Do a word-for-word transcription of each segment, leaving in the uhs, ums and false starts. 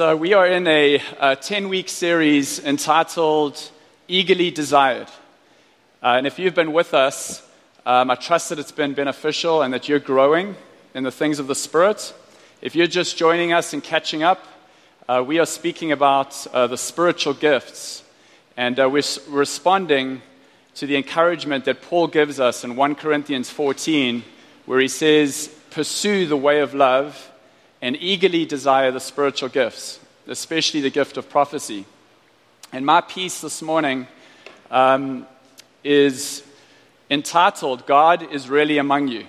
So we are in a ten-week series entitled Eagerly Desired. Uh, and if you've been with us, um, I trust that it's been beneficial and that you're growing in the things of the Spirit. If you're just joining us and catching up, uh, we are speaking about uh, the spiritual gifts. And uh, we're s- responding to the encouragement that Paul gives us in First Corinthians fourteen, where he says, "Pursue the way of love and eagerly desire the spiritual gifts, especially the gift of prophecy." And my piece this morning um, is entitled, "God is Really Among You."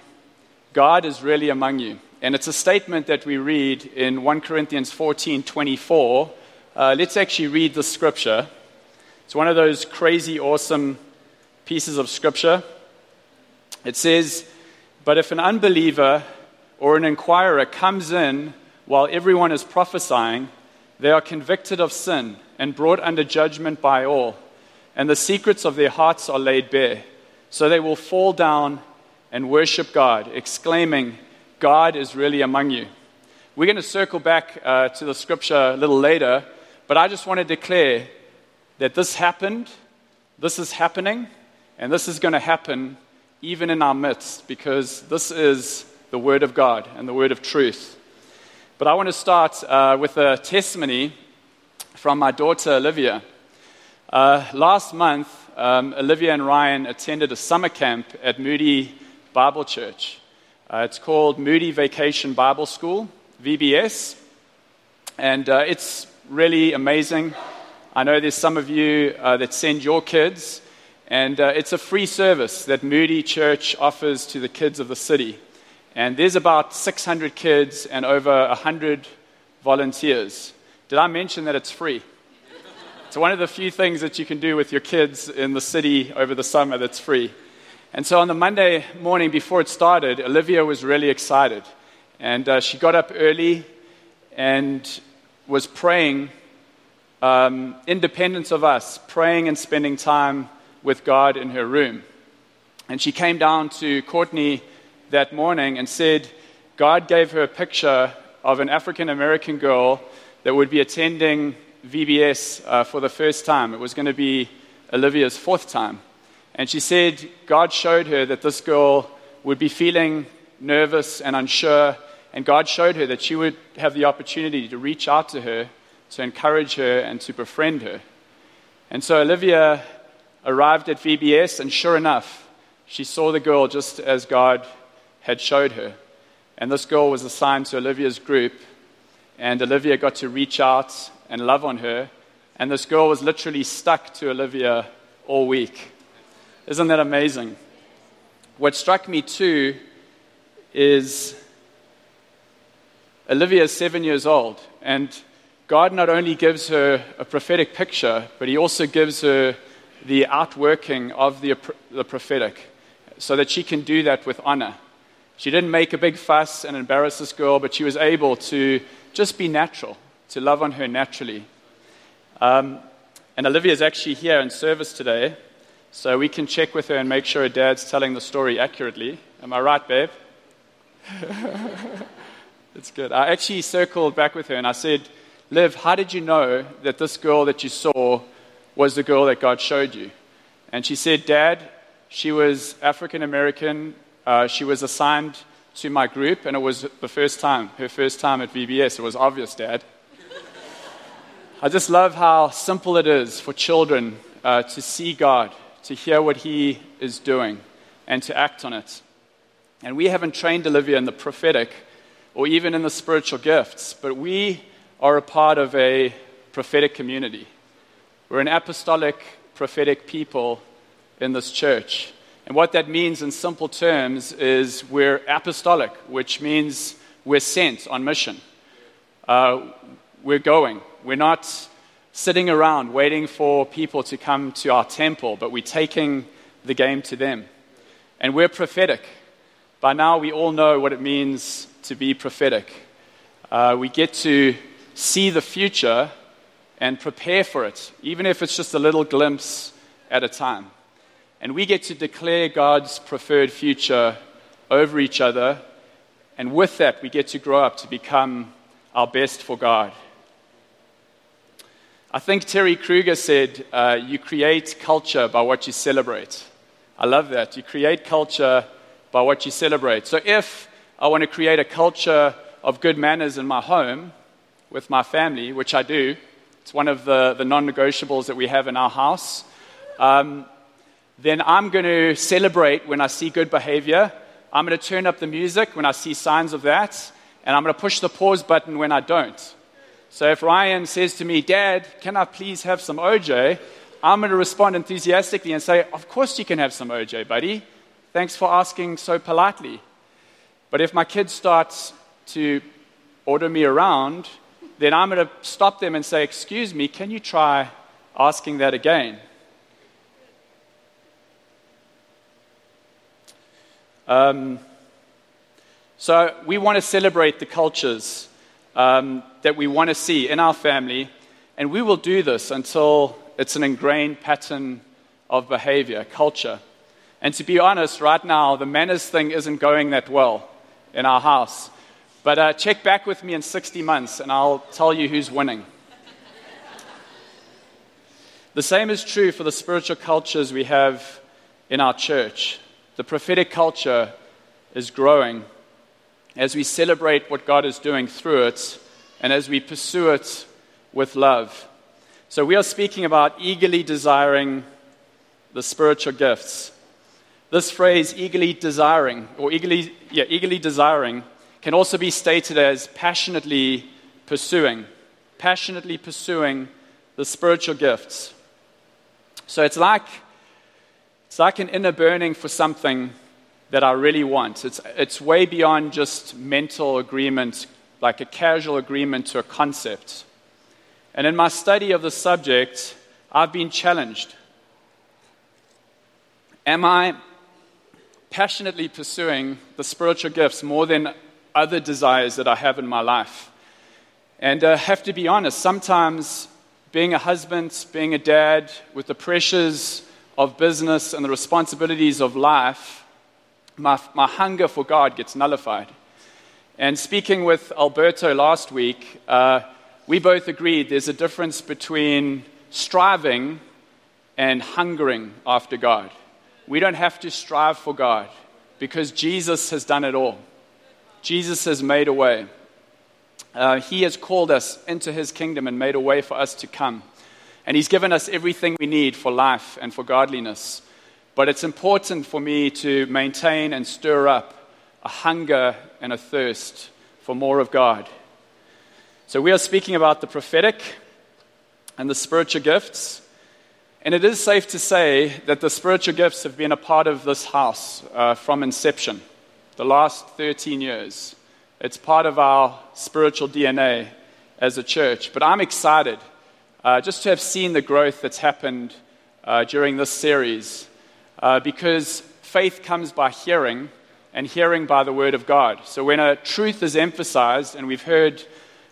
God is Really Among You. And it's a statement that we read in First Corinthians fourteen twenty-four. Uh, let's actually read the scripture. It's one of those crazy, awesome pieces of scripture. It says, "But if an unbeliever or an inquirer comes in while everyone is prophesying, they are convicted of sin and brought under judgment by all, and the secrets of their hearts are laid bare. So they will fall down and worship God, exclaiming, 'God is really among you.'" We're going to circle back uh, to the scripture a little later, but I just want to declare that this happened, this is happening, and this is going to happen even in our midst, because this is the Word of God and the Word of truth. But I want to start uh, with a testimony from my daughter, Olivia. Uh, last month, um, Olivia and Ryan attended a summer camp at Moody Bible Church. Uh, it's called Moody Vacation Bible School, V B S, and uh, it's really amazing. I know there's some of you uh, that send your kids, and uh, it's a free service that Moody Church offers to the kids of the city. And there's about six hundred kids and over one hundred volunteers. Did I mention that it's free? It's one of the few things that you can do with your kids in the city over the summer that's free. And so on the Monday morning before it started, Olivia was really excited. And uh, she got up early and was praying, um, independent of us, praying and spending time with God in her room. And she came down to Courtney that morning and said God gave her a picture of an African-American girl that would be attending V B S uh, for the first time. It was going to be Olivia's fourth time. And she said God showed her that this girl would be feeling nervous and unsure, and God showed her that she would have the opportunity to reach out to her, to encourage her, and to befriend her. And so Olivia arrived at V B S, and sure enough, she saw the girl just as God had showed her. And this girl was assigned to Olivia's group, and Olivia got to reach out and love on her, and this girl was literally stuck to Olivia all week. Isn't that amazing? What struck me too is Olivia is seven years old, and God not only gives her a prophetic picture, but he also gives her the outworking of the, the prophetic so that she can do that with honor. She didn't make a big fuss and embarrass this girl, but she was able to just be natural, to love on her naturally. Um, and Olivia is actually here in service today, so we can check with her and make sure her dad's telling the story accurately. Am I right, babe? It's good. I actually circled back with her and I said, "Liv, how did you know that this girl that you saw was the girl that God showed you?" And she said, "Dad, she was African-American. Uh, she was assigned to my group, and it was the first time, her first time at V B S. It was obvious, Dad." I just love how simple it is for children uh, to see God, to hear what he is doing, and to act on it. And we haven't trained Olivia in the prophetic or even in the spiritual gifts, but we are a part of a prophetic community. We're an apostolic prophetic people in this church. And what that means in simple terms is we're apostolic, which means we're sent on mission. Uh, we're going. We're not sitting around waiting for people to come to our temple, but we're taking the game to them. And we're prophetic. By now, we all know what it means to be prophetic. Uh, we get to see the future and prepare for it, even if it's just a little glimpse at a time. And we get to declare God's preferred future over each other. And with that, we get to grow up to become our best for God. I think Terry Kruger said, uh, you create culture by what you celebrate. I love that. You create culture by what you celebrate. So if I want to create a culture of good manners in my home with my family, which I do, it's one of the, the non-negotiables that we have in our house, um, then I'm going to celebrate when I see good behavior. I'm going to turn up the music when I see signs of that, and I'm going to push the pause button when I don't. So if Ryan says to me, Dad, can I please have some O J? I'm going to respond enthusiastically and say, of course you can have some O J, buddy. Thanks for asking so politely. But if my kid starts to order me around, then I'm going to stop them and say, excuse me, can you try asking that again? Um, so we want to celebrate the cultures um, that we want to see in our family, and we will do this until it's an ingrained pattern of behavior, culture. And to be honest, right now, the manners thing isn't going that well in our house. But uh, check back with me in sixty months, and I'll tell you who's winning. The same is true for the spiritual cultures we have in our church. The prophetic culture is growing as we celebrate what God is doing through it and as we pursue it with love. So we are speaking about eagerly desiring the spiritual gifts. This phrase, eagerly desiring, or eagerly, yeah, eagerly desiring, can also be stated as passionately pursuing, passionately pursuing the spiritual gifts. So it's like It's like an inner burning for something that I really want. It's it's way beyond just mental agreement, like a casual agreement to a concept. And in my study of the subject, I've been challenged. Am I passionately pursuing the spiritual gifts more than other desires that I have in my life? And I have to be honest, sometimes being a husband, being a dad, with the pressures of business and the responsibilities of life, my, my hunger for God gets nullified. And speaking with Alberto last week, uh, we both agreed there's a difference between striving and hungering after God. We don't have to strive for God because Jesus has done it all. Jesus has made a way. Uh, he has called us into his kingdom and made a way for us to come. And he's given us everything we need for life and for godliness. But it's important for me to maintain and stir up a hunger and a thirst for more of God. So we are speaking about the prophetic and the spiritual gifts. And it is safe to say that the spiritual gifts have been a part of this house uh, from inception, the last thirteen years. It's part of our spiritual D N A as a church. But I'm excited Uh, just to have seen the growth that's happened uh, during this series, uh, because faith comes by hearing, and hearing by the word of God. So when a truth is emphasized, and we've heard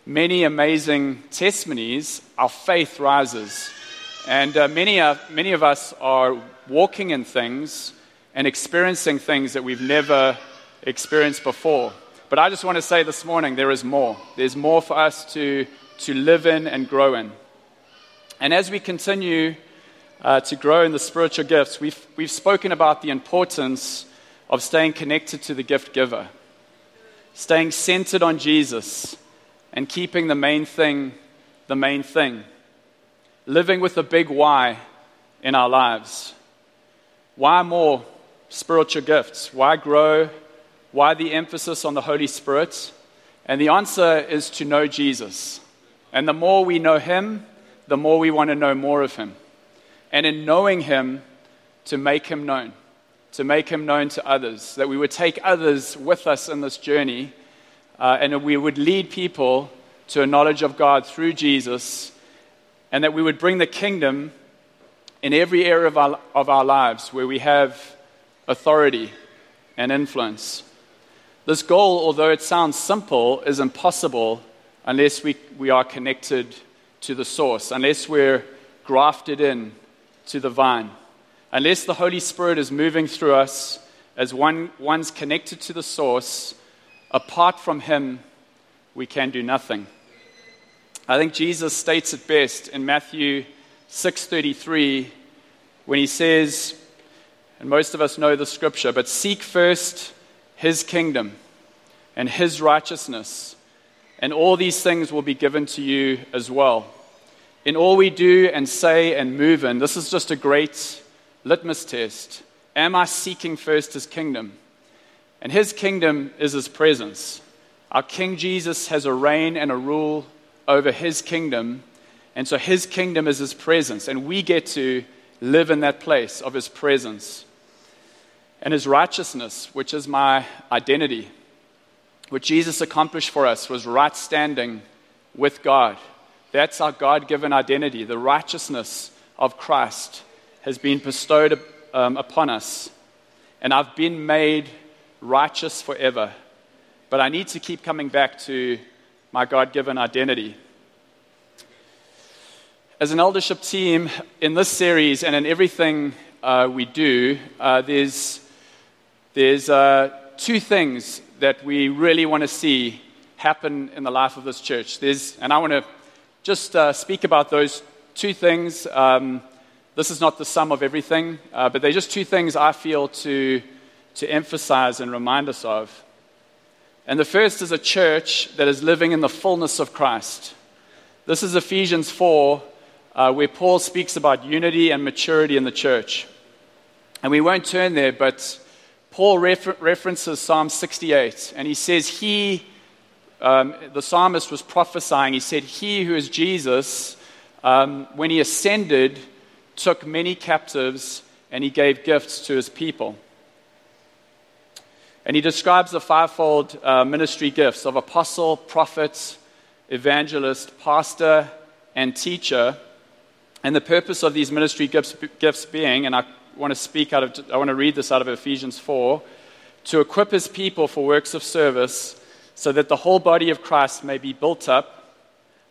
many amazing testimonies, our faith rises. And uh, many, are, many of us are walking in things and experiencing things that we've never experienced before. But I just want to say this morning, there is more. There's more for us to, to live in and grow in. And as we continue uh, to grow in the spiritual gifts, we've, we've spoken about the importance of staying connected to the gift giver, staying centered on Jesus, and keeping the main thing the main thing, living with a big why in our lives. Why more spiritual gifts? Why grow? Why the emphasis on the Holy Spirit? And the answer is to know Jesus. And the more we know him, the more we want to know more of him. And in knowing him, to make him known, to make him known to others, that we would take others with us in this journey, uh, and we would lead people to a knowledge of God through Jesus, and that we would bring the kingdom in every area of our, of our lives where we have authority and influence. This goal, although it sounds simple, is impossible unless we, we are connected to the source, unless we're grafted in to the vine, unless the Holy Spirit is moving through us as one one's connected to the source. Apart from him, we can do nothing. I think Jesus states it best in Matthew six thirty-three when he says, and most of us know the scripture, but seek first his kingdom and his righteousness, and all these things will be given to you as well. In all we do and say and move in, this is just a great litmus test. Am I seeking first his kingdom? And his kingdom is his presence. Our King Jesus has a reign and a rule over his kingdom, and so his kingdom is his presence, and we get to live in that place of his presence. And his righteousness, which is my identity. What Jesus accomplished for us was right standing with God. That's our God-given identity. The righteousness of Christ has been bestowed um, upon us. And I've been made righteous forever. But I need to keep coming back to my God-given identity. As an eldership team, in this series and in everything uh, we do, uh, there's, there's uh, two things that we really want to see happen in the life of this church. There's, and I want to Just uh, speak about those two things. Um, this is not the sum of everything, uh, but they're just two things I feel to, to emphasize and remind us of. And the first is a church that is living in the fullness of Christ. This is Ephesians four, uh, where Paul speaks about unity and maturity in the church. And we won't turn there, but Paul refer- references Psalm sixty-eight, and he says, He... Um, the psalmist was prophesying. He said, he who is Jesus, um, when he ascended, took many captives, and he gave gifts to his people. And he describes the fivefold uh, ministry gifts of apostle, prophet, evangelist, pastor, and teacher. And the purpose of these ministry gifts, gifts being, and I want to speak out of, I want to read this out of Ephesians four, to equip his people for works of service, so that the whole body of Christ may be built up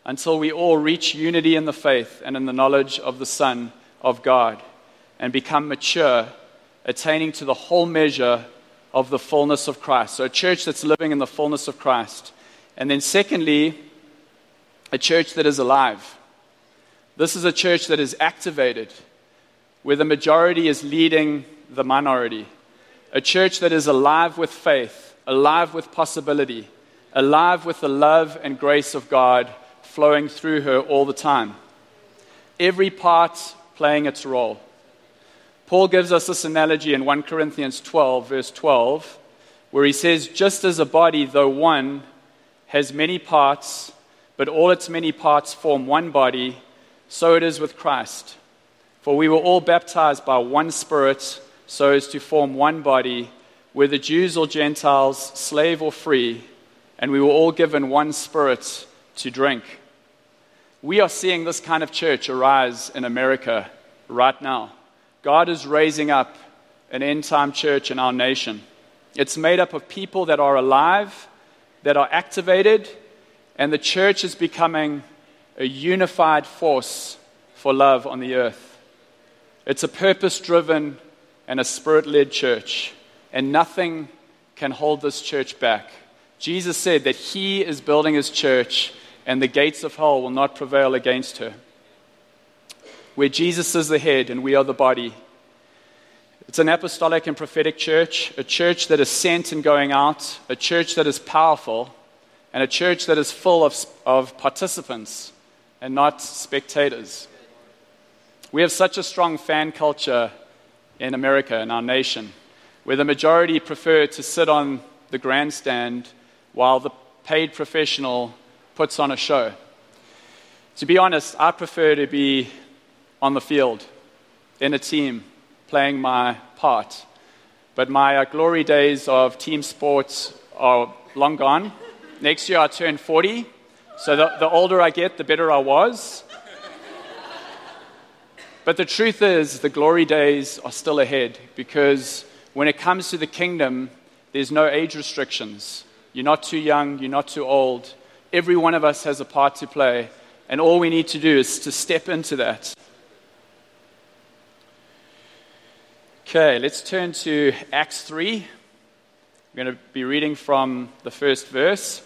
until we all reach unity in the faith and in the knowledge of the Son of God and become mature, attaining to the whole measure of the fullness of Christ. So a church that's living in the fullness of Christ. And then secondly, a church that is alive. This is a church that is activated, where the majority is leading the minority. A church that is alive with faith, alive with possibility, alive with the love and grace of God flowing through her all the time. Every part playing its role. Paul gives us this analogy in First Corinthians twelve, verse twelve, where he says, just as a body, though one, has many parts, but all its many parts form one body, so it is with Christ. For we were all baptized by one Spirit, so as to form one body, whether Jews or Gentiles, slave or free, and we were all given one Spirit to drink. We are seeing this kind of church arise in America right now. God is raising up an end-time church in our nation. It's made up of people that are alive, that are activated, and the church is becoming a unified force for love on the earth. It's a purpose-driven and a Spirit-led church. And nothing can hold this church back. Jesus said that he is building his church, and the gates of hell will not prevail against her. Where Jesus is the head and we are the body. It's an apostolic and prophetic church, a church that is sent and going out, a church that is powerful, and a church that is full of, of participants and not spectators. We have such a strong fan culture in America, in our nation, where the majority prefer to sit on the grandstand while the paid professional puts on a show. To be honest, I prefer to be on the field, in a team, playing my part. But my glory days of team sports are long gone. Next year I turn forty, so the, the older I get, the better I was. But the truth is, the glory days are still ahead, because when it comes to the kingdom, there's no age restrictions. You're not too young, you're not too old. Every one of us has a part to play, and all we need to do is to step into that. Okay, let's turn to Acts three. We're going to be reading from the first verse,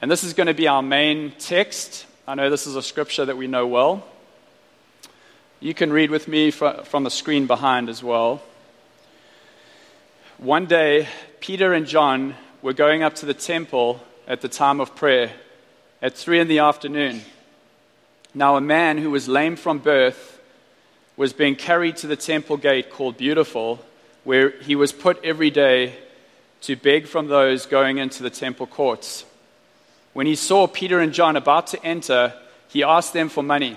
and this is going to be our main text. I know this is a scripture that we know well. You can read with me from the screen behind as well. One day, Peter and John were going up to the temple at the time of prayer at three in the afternoon. Now a man who was lame from birth was being carried to the temple gate called Beautiful, where he was put every day to beg from those going into the temple courts. When he saw Peter and John about to enter, he asked them for money.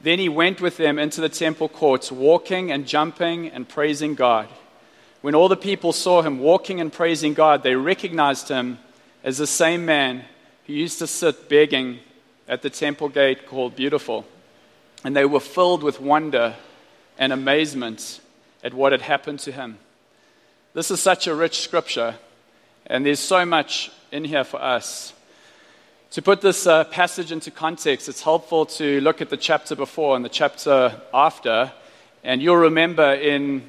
Then he went with them into the temple courts, walking and jumping and praising God. When all the people saw him walking and praising God, they recognized him as the same man who used to sit begging at the temple gate called Beautiful. And they were filled with wonder and amazement at what had happened to him. This is such a rich scripture, and there's so much in here for us. To put this uh, passage into context, it's helpful to look at the chapter before and the chapter after. And you'll remember in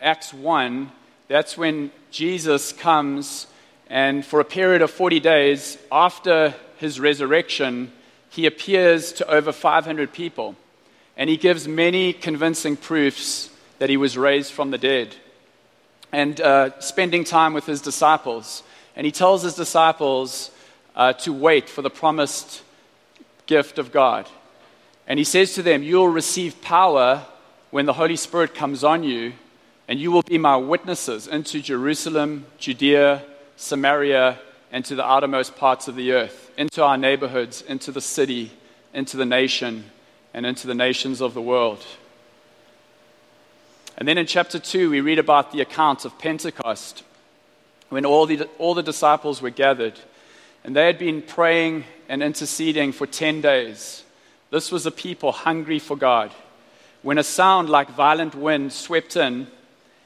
Acts one, that's when Jesus comes, and for a period of forty days after his resurrection, he appears to over five hundred people. And he gives many convincing proofs that he was raised from the dead. And uh, spending time with his disciples. And he tells his disciples Uh, to wait for the promised gift of God. And he says to them, "You'll receive power when the Holy Spirit comes on you, and you will be my witnesses into Jerusalem, Judea, Samaria, and to the outermost parts of the earth, into our neighborhoods, into the city, into the nation, and into the nations of the world." And then in chapter two, we read about the account of Pentecost, when all the all the disciples were gathered. And they had been praying and interceding for ten days. This was a people hungry for God. When a sound like violent wind swept in,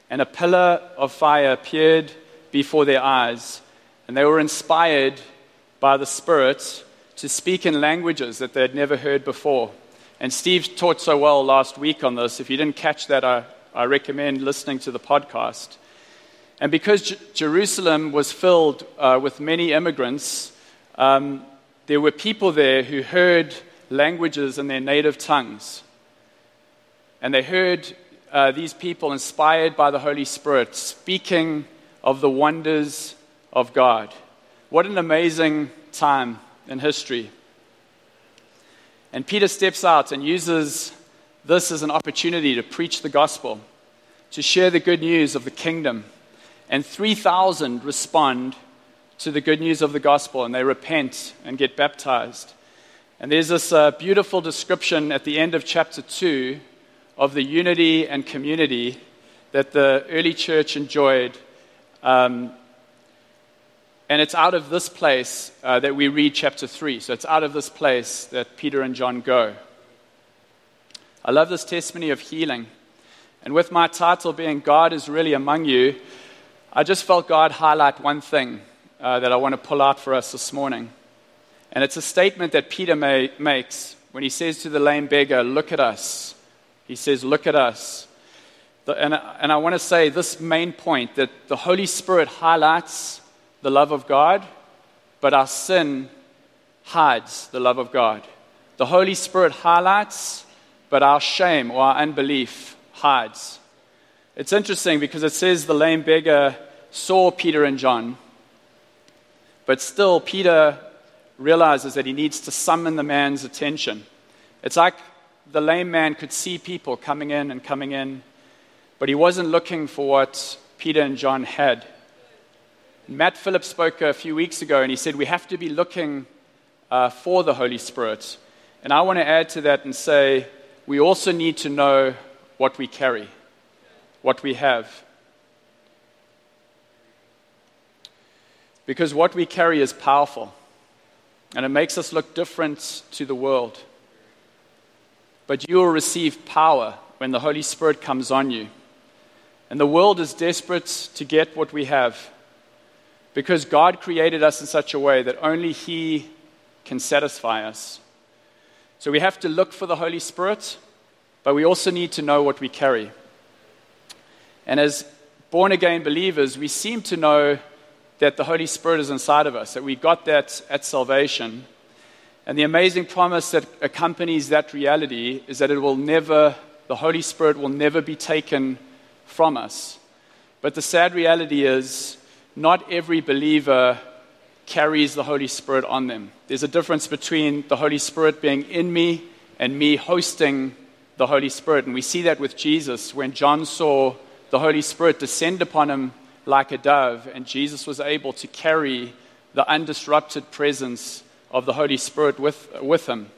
and a pillar of fire appeared before their eyes, and they were inspired by the Spirit to speak in languages that they had never heard before. And Steve taught so well last week on this. If you didn't catch that, I, I recommend listening to the podcast. And because J- Jerusalem was filled uh, with many immigrants, um, there were people there who heard languages in their native tongues. And they heard uh, these people, inspired by the Holy Spirit, speaking of the wonders of God. What an amazing time in history. And Peter steps out and uses this as an opportunity to preach the gospel, to share the good news of the kingdom. And three thousand respond to the good news of the gospel, and they repent and get baptized. And there's this uh, beautiful description at the end of chapter two of the unity and community that the early church enjoyed. Um, and it's out of this place uh, that we read chapter three. So it's out of this place that Peter and John go. I love this testimony of healing. And with my title being "God is really among you," I just felt God highlight one thing uh, that I want to pull out for us this morning. And it's a statement that Peter may, makes when he says to the lame beggar, "Look at us." He says, "Look at us." The, and, and I want to say this main point, that the Holy Spirit highlights the love of God, but our sin hides the love of God. The Holy Spirit highlights, but our shame or our unbelief hides. It's interesting because it says the lame beggar saw Peter and John, but still Peter realizes that he needs to summon the man's attention. It's like the lame man could see people coming in and coming in, but he wasn't looking for what Peter and John had. Matt Phillips spoke a few weeks ago, and he said we have to be looking uh, for the Holy Spirit. And I want to add to that and say we also need to know what we carry. What we have. Because what we carry is powerful. and it makes us look different to the world. But you will receive power when the Holy Spirit comes on you. And the world is desperate to get what we have, because God created us in such a way that only He can satisfy us. So we have to look for the Holy Spirit, but we also need to know what we carry. And as born-again believers, we seem to know that the Holy Spirit is inside of us, that we got that at salvation. And the amazing promise that accompanies that reality is that it will never, the Holy Spirit will never be taken from us. But the sad reality is, not every believer carries the Holy Spirit on them. There's a difference between the Holy Spirit being in me and me hosting the Holy Spirit. And we see that with Jesus when John saw the Holy Spirit descend upon him like a dove, and Jesus was able to carry the undisrupted presence of the Holy Spirit with, with him.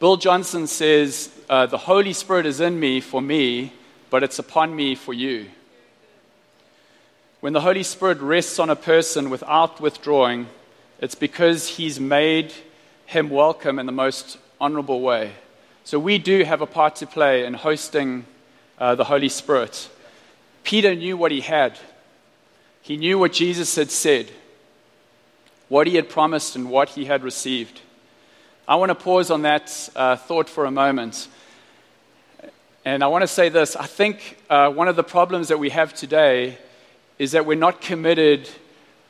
Bill Johnson says, uh, the Holy Spirit is in me for me, but it's upon me for you. When the Holy Spirit rests on a person without withdrawing, it's because He's made him welcome in the most honorable way. So we do have a part to play in hosting uh, the Holy Spirit. Peter knew what he had. He knew what Jesus had said, what He had promised, and what he had received. I want to pause on that uh, thought for a moment. And I want to say this. I think uh, one of the problems that we have today is that we're not committed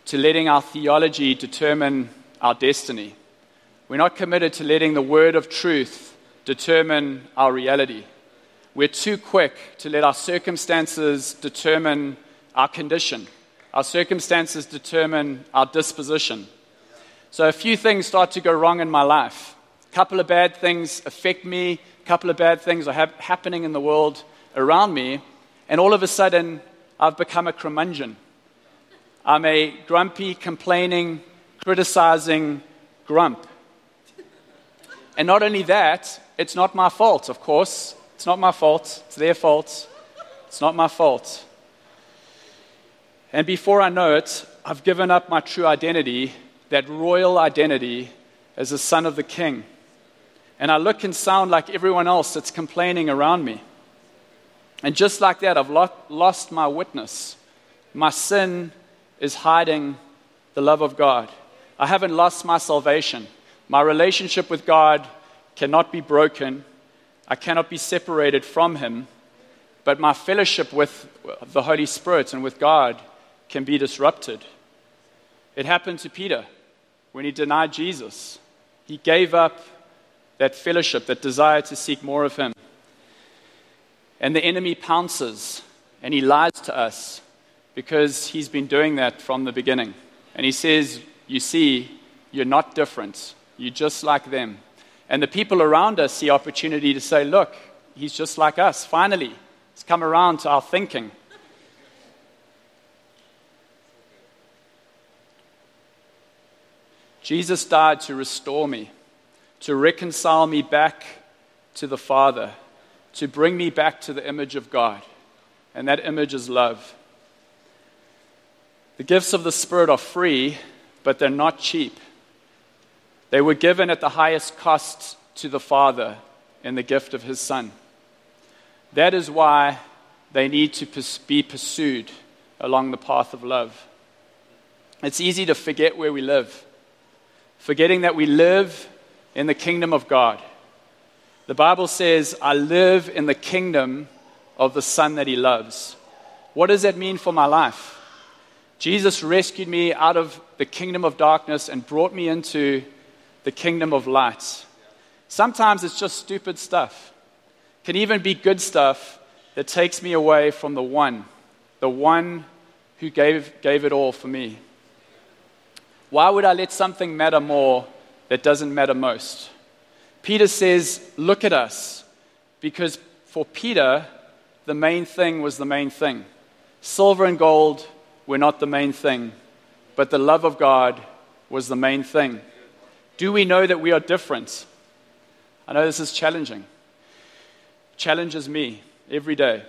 to letting our theology determine our destiny. We're not committed to letting the word of truth determine our reality. We're too quick to let our circumstances determine our condition. Our circumstances determine our disposition. So a few things start to go wrong in my life. A couple of bad things affect me. A couple of bad things are ha- happening in the world around me. And all of a sudden, I've become a curmudgeon. I'm a grumpy, complaining, criticizing grump. And not only that, it's not my fault, of course. It's not my fault. It's their fault. It's not my fault. And before I know it, I've given up my true identity, that royal identity as a son of the King. And I look and sound like everyone else that's complaining around me. And just like that, I've lost my witness. My sin is hiding the love of God. I haven't lost my salvation. My relationship with God cannot be broken. I cannot be separated from Him. But my fellowship with the Holy Spirit and with God can be disrupted. It happened to Peter when he denied Jesus. He gave up that fellowship, that desire to seek more of Him. And the enemy pounces and he lies to us because he's been doing that from the beginning. And he says, you see, you're not different. You're just like them. And the people around us see opportunity to say, look, he's just like us. Finally, it's come around to our thinking. Jesus died to restore me, to reconcile me back to the Father, to bring me back to the image of God. And that image is love. The gifts of the Spirit are free, but they're not cheap. They were given at the highest cost to the Father in the gift of His Son. That is why they need to be pursued along the path of love. It's easy to forget where we live, forgetting that we live in the kingdom of God. The Bible says, I live in the kingdom of the Son that He loves. What does that mean for my life? Jesus rescued me out of the kingdom of darkness and brought me into the kingdom of light. Sometimes it's just stupid stuff. Can even be good stuff that takes me away from the one, the one who gave gave it all for me. Why would I let something matter more that doesn't matter most? Peter says, look at us, because for Peter, the main thing was the main thing. Silver and gold were not the main thing, but the love of God was the main thing. Do we know that we are different? I know this is challenging. Challenges me every day.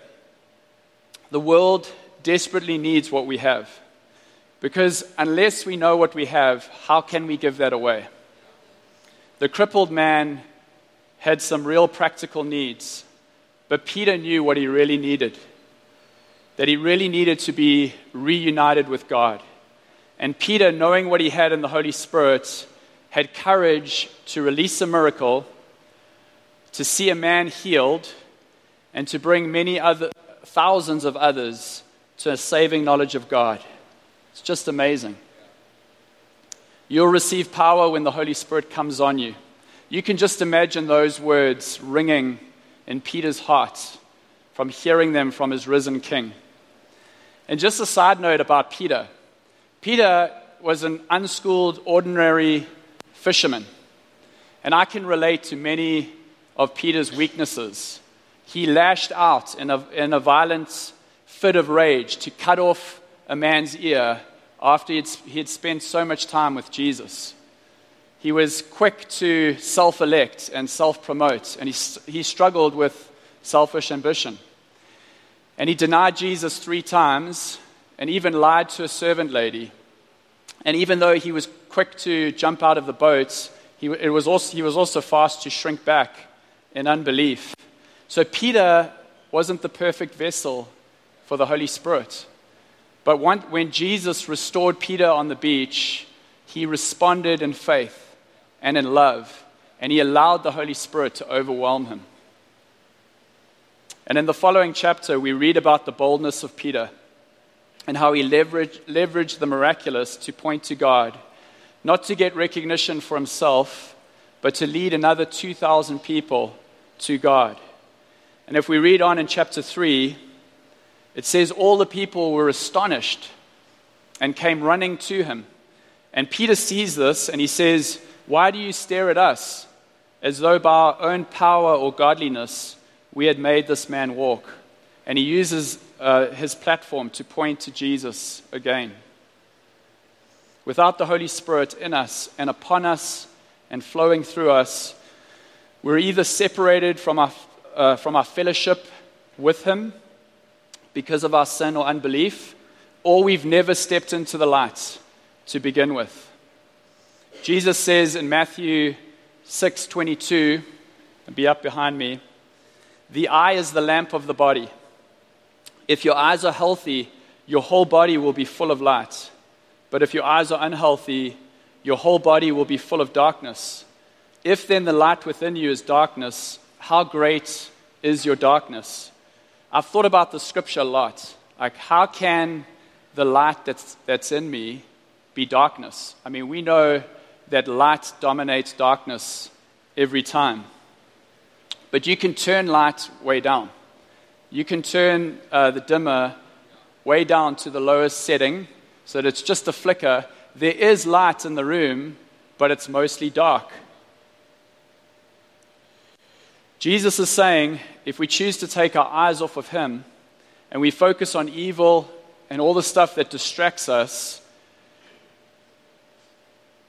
The world desperately needs what we have, because unless we know what we have, how can we give that away? The crippled man had some real practical needs, but Peter knew what he really needed, that he really needed to be reunited with God. And Peter, knowing what he had in the Holy Spirit, had courage to release a miracle, to see a man healed, and to bring many other thousands of others to a saving knowledge of God. It's just amazing. You'll receive power when the Holy Spirit comes on you. You can just imagine those words ringing in Peter's heart from hearing them from his risen King. And just a side note about Peter. Peter was an unschooled, ordinary fisherman. And I can relate to many of Peter's weaknesses. He lashed out in a, in a violent fit of rage to cut off a man's ear after he'd, he had spent so much time with Jesus. He was quick to self-elect and self-promote, and he, he struggled with selfish ambition. And he denied Jesus three times, and even lied to a servant lady. And even though he was quick to jump out of the boat, he, it was also, he was also fast to shrink back in unbelief. So Peter wasn't the perfect vessel for the Holy Spirit. But one, when Jesus restored Peter on the beach, he responded in faith and in love, and he allowed the Holy Spirit to overwhelm him. And in the following chapter, we read about the boldness of Peter and how he leveraged, leveraged the miraculous to point to God, not to get recognition for himself, but to lead another two thousand people to God. And if we read on in chapter three, it says, all the people were astonished and came running to him. And Peter sees this and he says, why do you stare at us as though by our own power or godliness we had made this man walk? And he uses uh, his platform to point to Jesus again. Without the Holy Spirit in us and upon us and flowing through us, we're either separated from our Uh, from our fellowship with him because of our sin or unbelief, or we've never stepped into the light to begin with. Jesus says in Matthew six twenty-two, and be up behind me, the eye is the lamp of the body. If your eyes are healthy, your whole body will be full of light. But if your eyes are unhealthy, your whole body will be full of darkness. If then the light within you is darkness, how great is your darkness? I've thought about the scripture a lot. Like, how can the light that's that's in me be darkness? I mean, we know that light dominates darkness every time. But you can turn light way down. You can turn uh, the dimmer way down to the lowest setting so that it's just a flicker. There is light in the room, but it's mostly dark. Jesus is saying, if we choose to take our eyes off of him and we focus on evil and all the stuff that distracts us,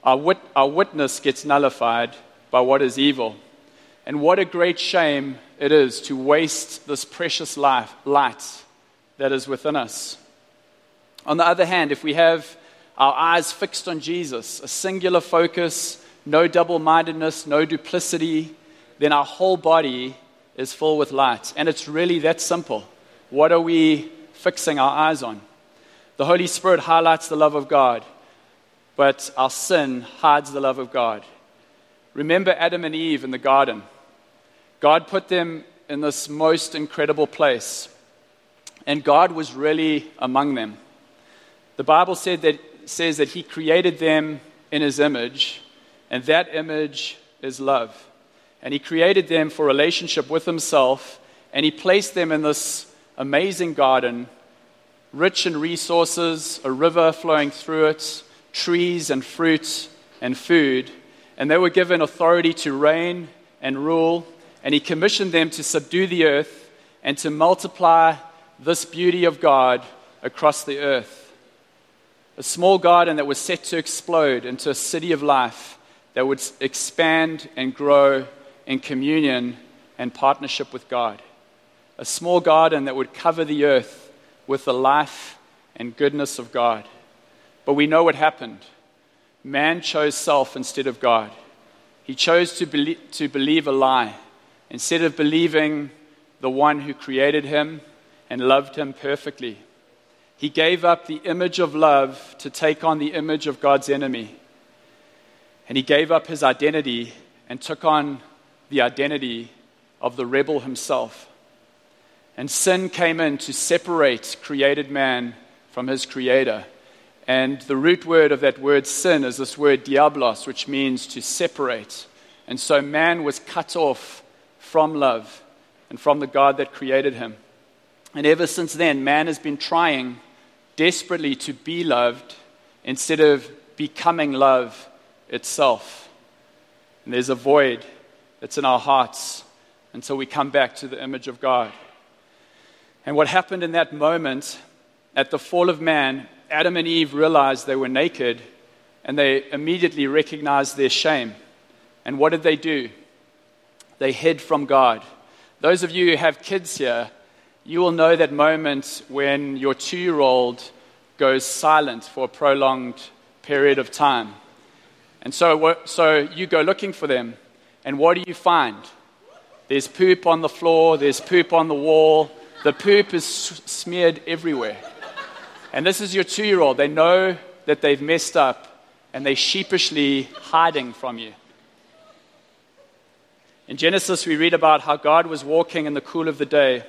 our, wit- our witness gets nullified by what is evil. And what a great shame it is to waste this precious life, light that is within us. On the other hand, if we have our eyes fixed on Jesus, a singular focus, no double-mindedness, no duplicity, then our whole body is full with light. And it's really that simple. What are we fixing our eyes on? The Holy Spirit highlights the love of God, but our sin hides the love of God. Remember Adam and Eve in the garden. God put them in this most incredible place, and God was really among them. The Bible said that, says that he created them in his image, and that image is love. And he created them for relationship with himself, and he placed them in this amazing garden, rich in resources, a river flowing through it, trees and fruit and food. And they were given authority to reign and rule, and he commissioned them to subdue the earth and to multiply this beauty of God across the earth. A small garden that was set to explode into a city of life that would expand and grow in communion and partnership with God. A small garden that would cover the earth with the life and goodness of God. But we know what happened. Man chose self instead of God. he chose to believe, to believe a lie instead of believing the one who created him and loved him perfectly. He gave up the image of love to take on the image of God's enemy. And he gave up his identity and took on the identity of the rebel himself. And sin came in to separate created man from his creator. And the root word of that word sin is this word diablos, which means to separate. And so man was cut off from love and from the God that created him. And ever since then, man has been trying desperately to be loved instead of becoming love itself. And there's a void that's in our hearts until we come back to the image of God. And what happened in that moment, at the fall of man, Adam and Eve realized they were naked, and they immediately recognized their shame. And what did they do? They hid from God. Those of you who have kids here, you will know that moment when your two-year-old goes silent for a prolonged period of time. And so, so you go looking for them, and what do you find? There's poop on the floor, there's poop on the wall, the poop is smeared everywhere. And this is your two-year-old. They know that they've messed up, and they're sheepishly hiding from you. In Genesis, we read about how God was walking in the cool of the day,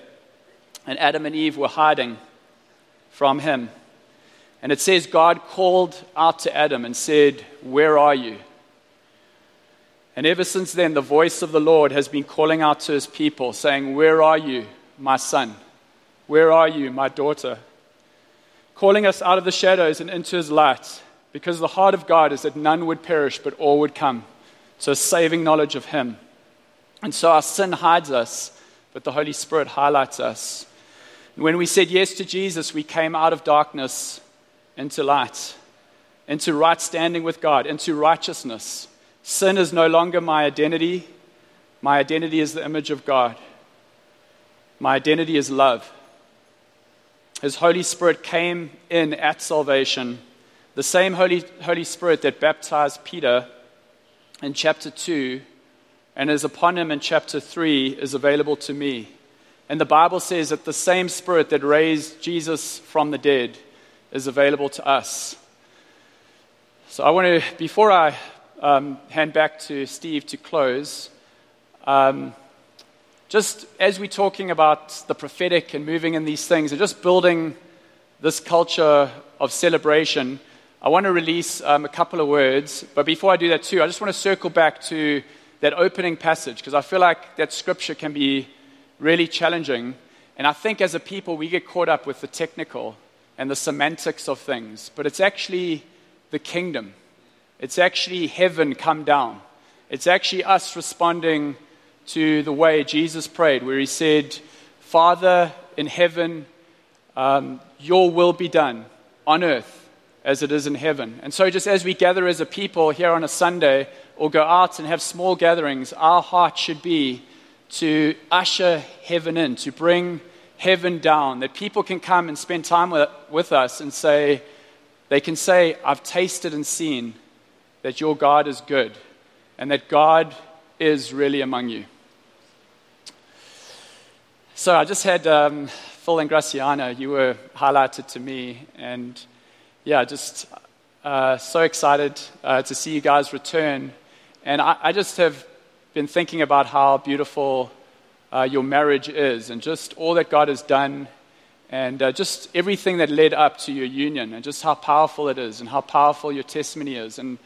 and Adam and Eve were hiding from him. And it says God called out to Adam and said, "Where are you?" And ever since then, the voice of the Lord has been calling out to his people, saying, "Where are you, my son? Where are you, my daughter?" Calling us out of the shadows and into his light, because the heart of God is that none would perish, but all would come to a saving knowledge of him. And so our sin hides us, but the Holy Spirit highlights us. When we said yes to Jesus, we came out of darkness into light, into right standing with God, into righteousness. Sin is no longer my identity. My identity is the image of God. My identity is love. His Holy Spirit came in at salvation. The same Holy, Holy Spirit that baptized Peter in chapter two and is upon him in chapter three is available to me. And the Bible says that the same Spirit that raised Jesus from the dead is available to us. So I want to, before I um, hand back to Steve to close, um, just as we're talking about the prophetic and moving in these things and just building this culture of celebration, I want to release um, a couple of words. But before I do that too, I just want to circle back to that opening passage, because I feel like that scripture can be really challenging. And I think as a people, we get caught up with the technical and the semantics of things. But it's actually the kingdom. It's actually heaven come down. It's actually us responding to the way Jesus prayed, where he said, "Father in heaven, um, your will be done on earth as it is in heaven." And so just as we gather as a people here on a Sunday or go out and have small gatherings, our heart should be to usher heaven in, to bring heaven down, that people can come and spend time with, with us and say, they can say, "I've tasted and seen that your God is good and that God is really among you." So I just had um, Phil and Graciana, you were highlighted to me, and yeah, just uh, so excited uh, to see you guys return. And I, I just have been thinking about how beautiful uh, your marriage is and just all that God has done and uh, just everything that led up to your union and just how powerful it is and how powerful your testimony is. And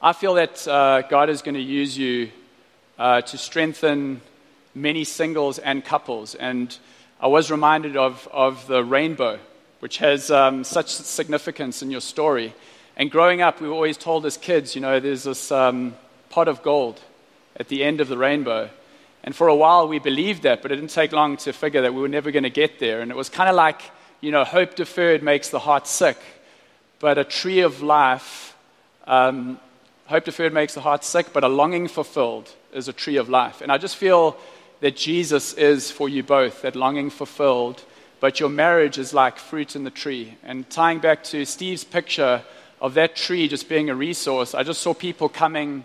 I feel that uh, God is going to use you uh, to strengthen many singles and couples. And I was reminded of, of the rainbow, which has um, such significance in your story. And growing up, we were always told as kids, you know, there's this... Um, pot of gold at the end of the rainbow. And for a while we believed that, but it didn't take long to figure that we were never going to get there. And it was kind of like, you know, hope deferred makes the heart sick, but a tree of life, um, hope deferred makes the heart sick, but a longing fulfilled is a tree of life. And I just feel that Jesus is for you both, that longing fulfilled, but your marriage is like fruit in the tree. And tying back to Steve's picture of that tree just being a resource, I just saw people coming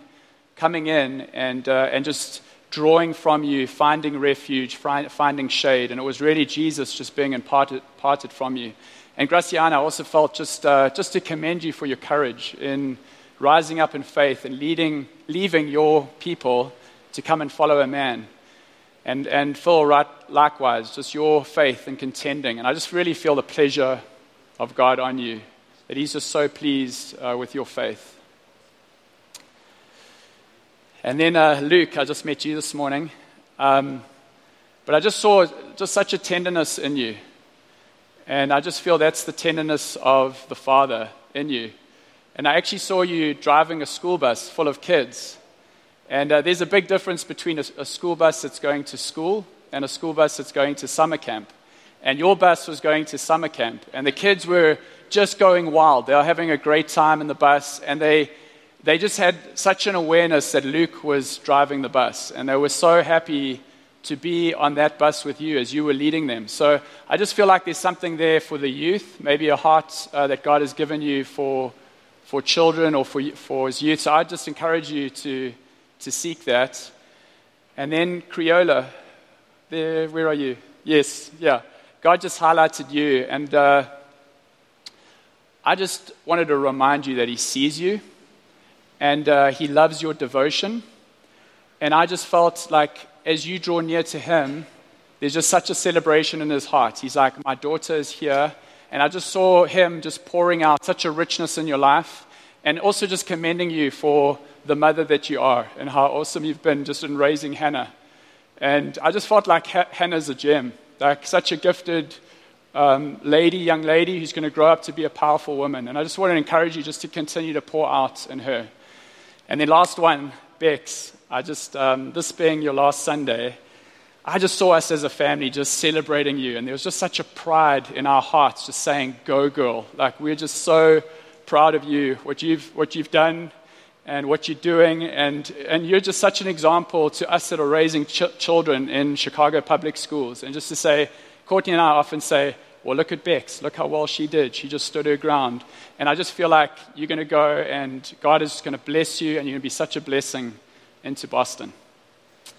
coming in and uh, and just drawing from you, finding refuge, find, finding shade. And it was really Jesus just being imparted, parted from you. And Graciana, I also felt just uh, just to commend you for your courage in rising up in faith and leading, leaving your people to come and follow a man. And and Phil, right, likewise, just your faith and contending. And I just really feel the pleasure of God on you, that he's just so pleased uh, with your faith. And then uh, Luke, I just met you this morning, um, but I just saw just such a tenderness in you, and I just feel that's the tenderness of the Father in you. And I actually saw you driving a school bus full of kids, and uh, there's a big difference between a, a school bus that's going to school and a school bus that's going to summer camp. And your bus was going to summer camp, and the kids were just going wild. They were having a great time in the bus, and they... They just had such an awareness that Luke was driving the bus, and they were so happy to be on that bus with you as you were leading them. So I just feel like there's something there for the youth, maybe a heart uh, that God has given you for for children or for for his youth. So I just encourage you to to seek that. And then Criola, there, where are you? Yes, yeah. God just highlighted you, and uh, I just wanted to remind you that he sees you. And uh, he loves your devotion. And I just felt like as you draw near to him, there's just such a celebration in his heart. He's like, my daughter is here. And I just saw him just pouring out such a richness in your life, and also just commending you for the mother that you are and how awesome you've been just in raising Hannah. And I just felt like ha- Hannah's a gem, like such a gifted Um, lady, young lady who's going to grow up to be a powerful woman. And I just want to encourage you just to continue to pour out in her. And then last one, Bex, I just, um, this being your last Sunday, I just saw us as a family just celebrating you, and there was just such a pride in our hearts just saying, go girl, like we're just so proud of you, what you've what you've done and what you're doing, and, and you're just such an example to us that are raising ch- children in Chicago public schools. And just to say, Courtney and I often say, well, look at Bex. Look how well she did. She just stood her ground. And I just feel like you're going to go, and God is just going to bless you, and you're going to be such a blessing into Boston.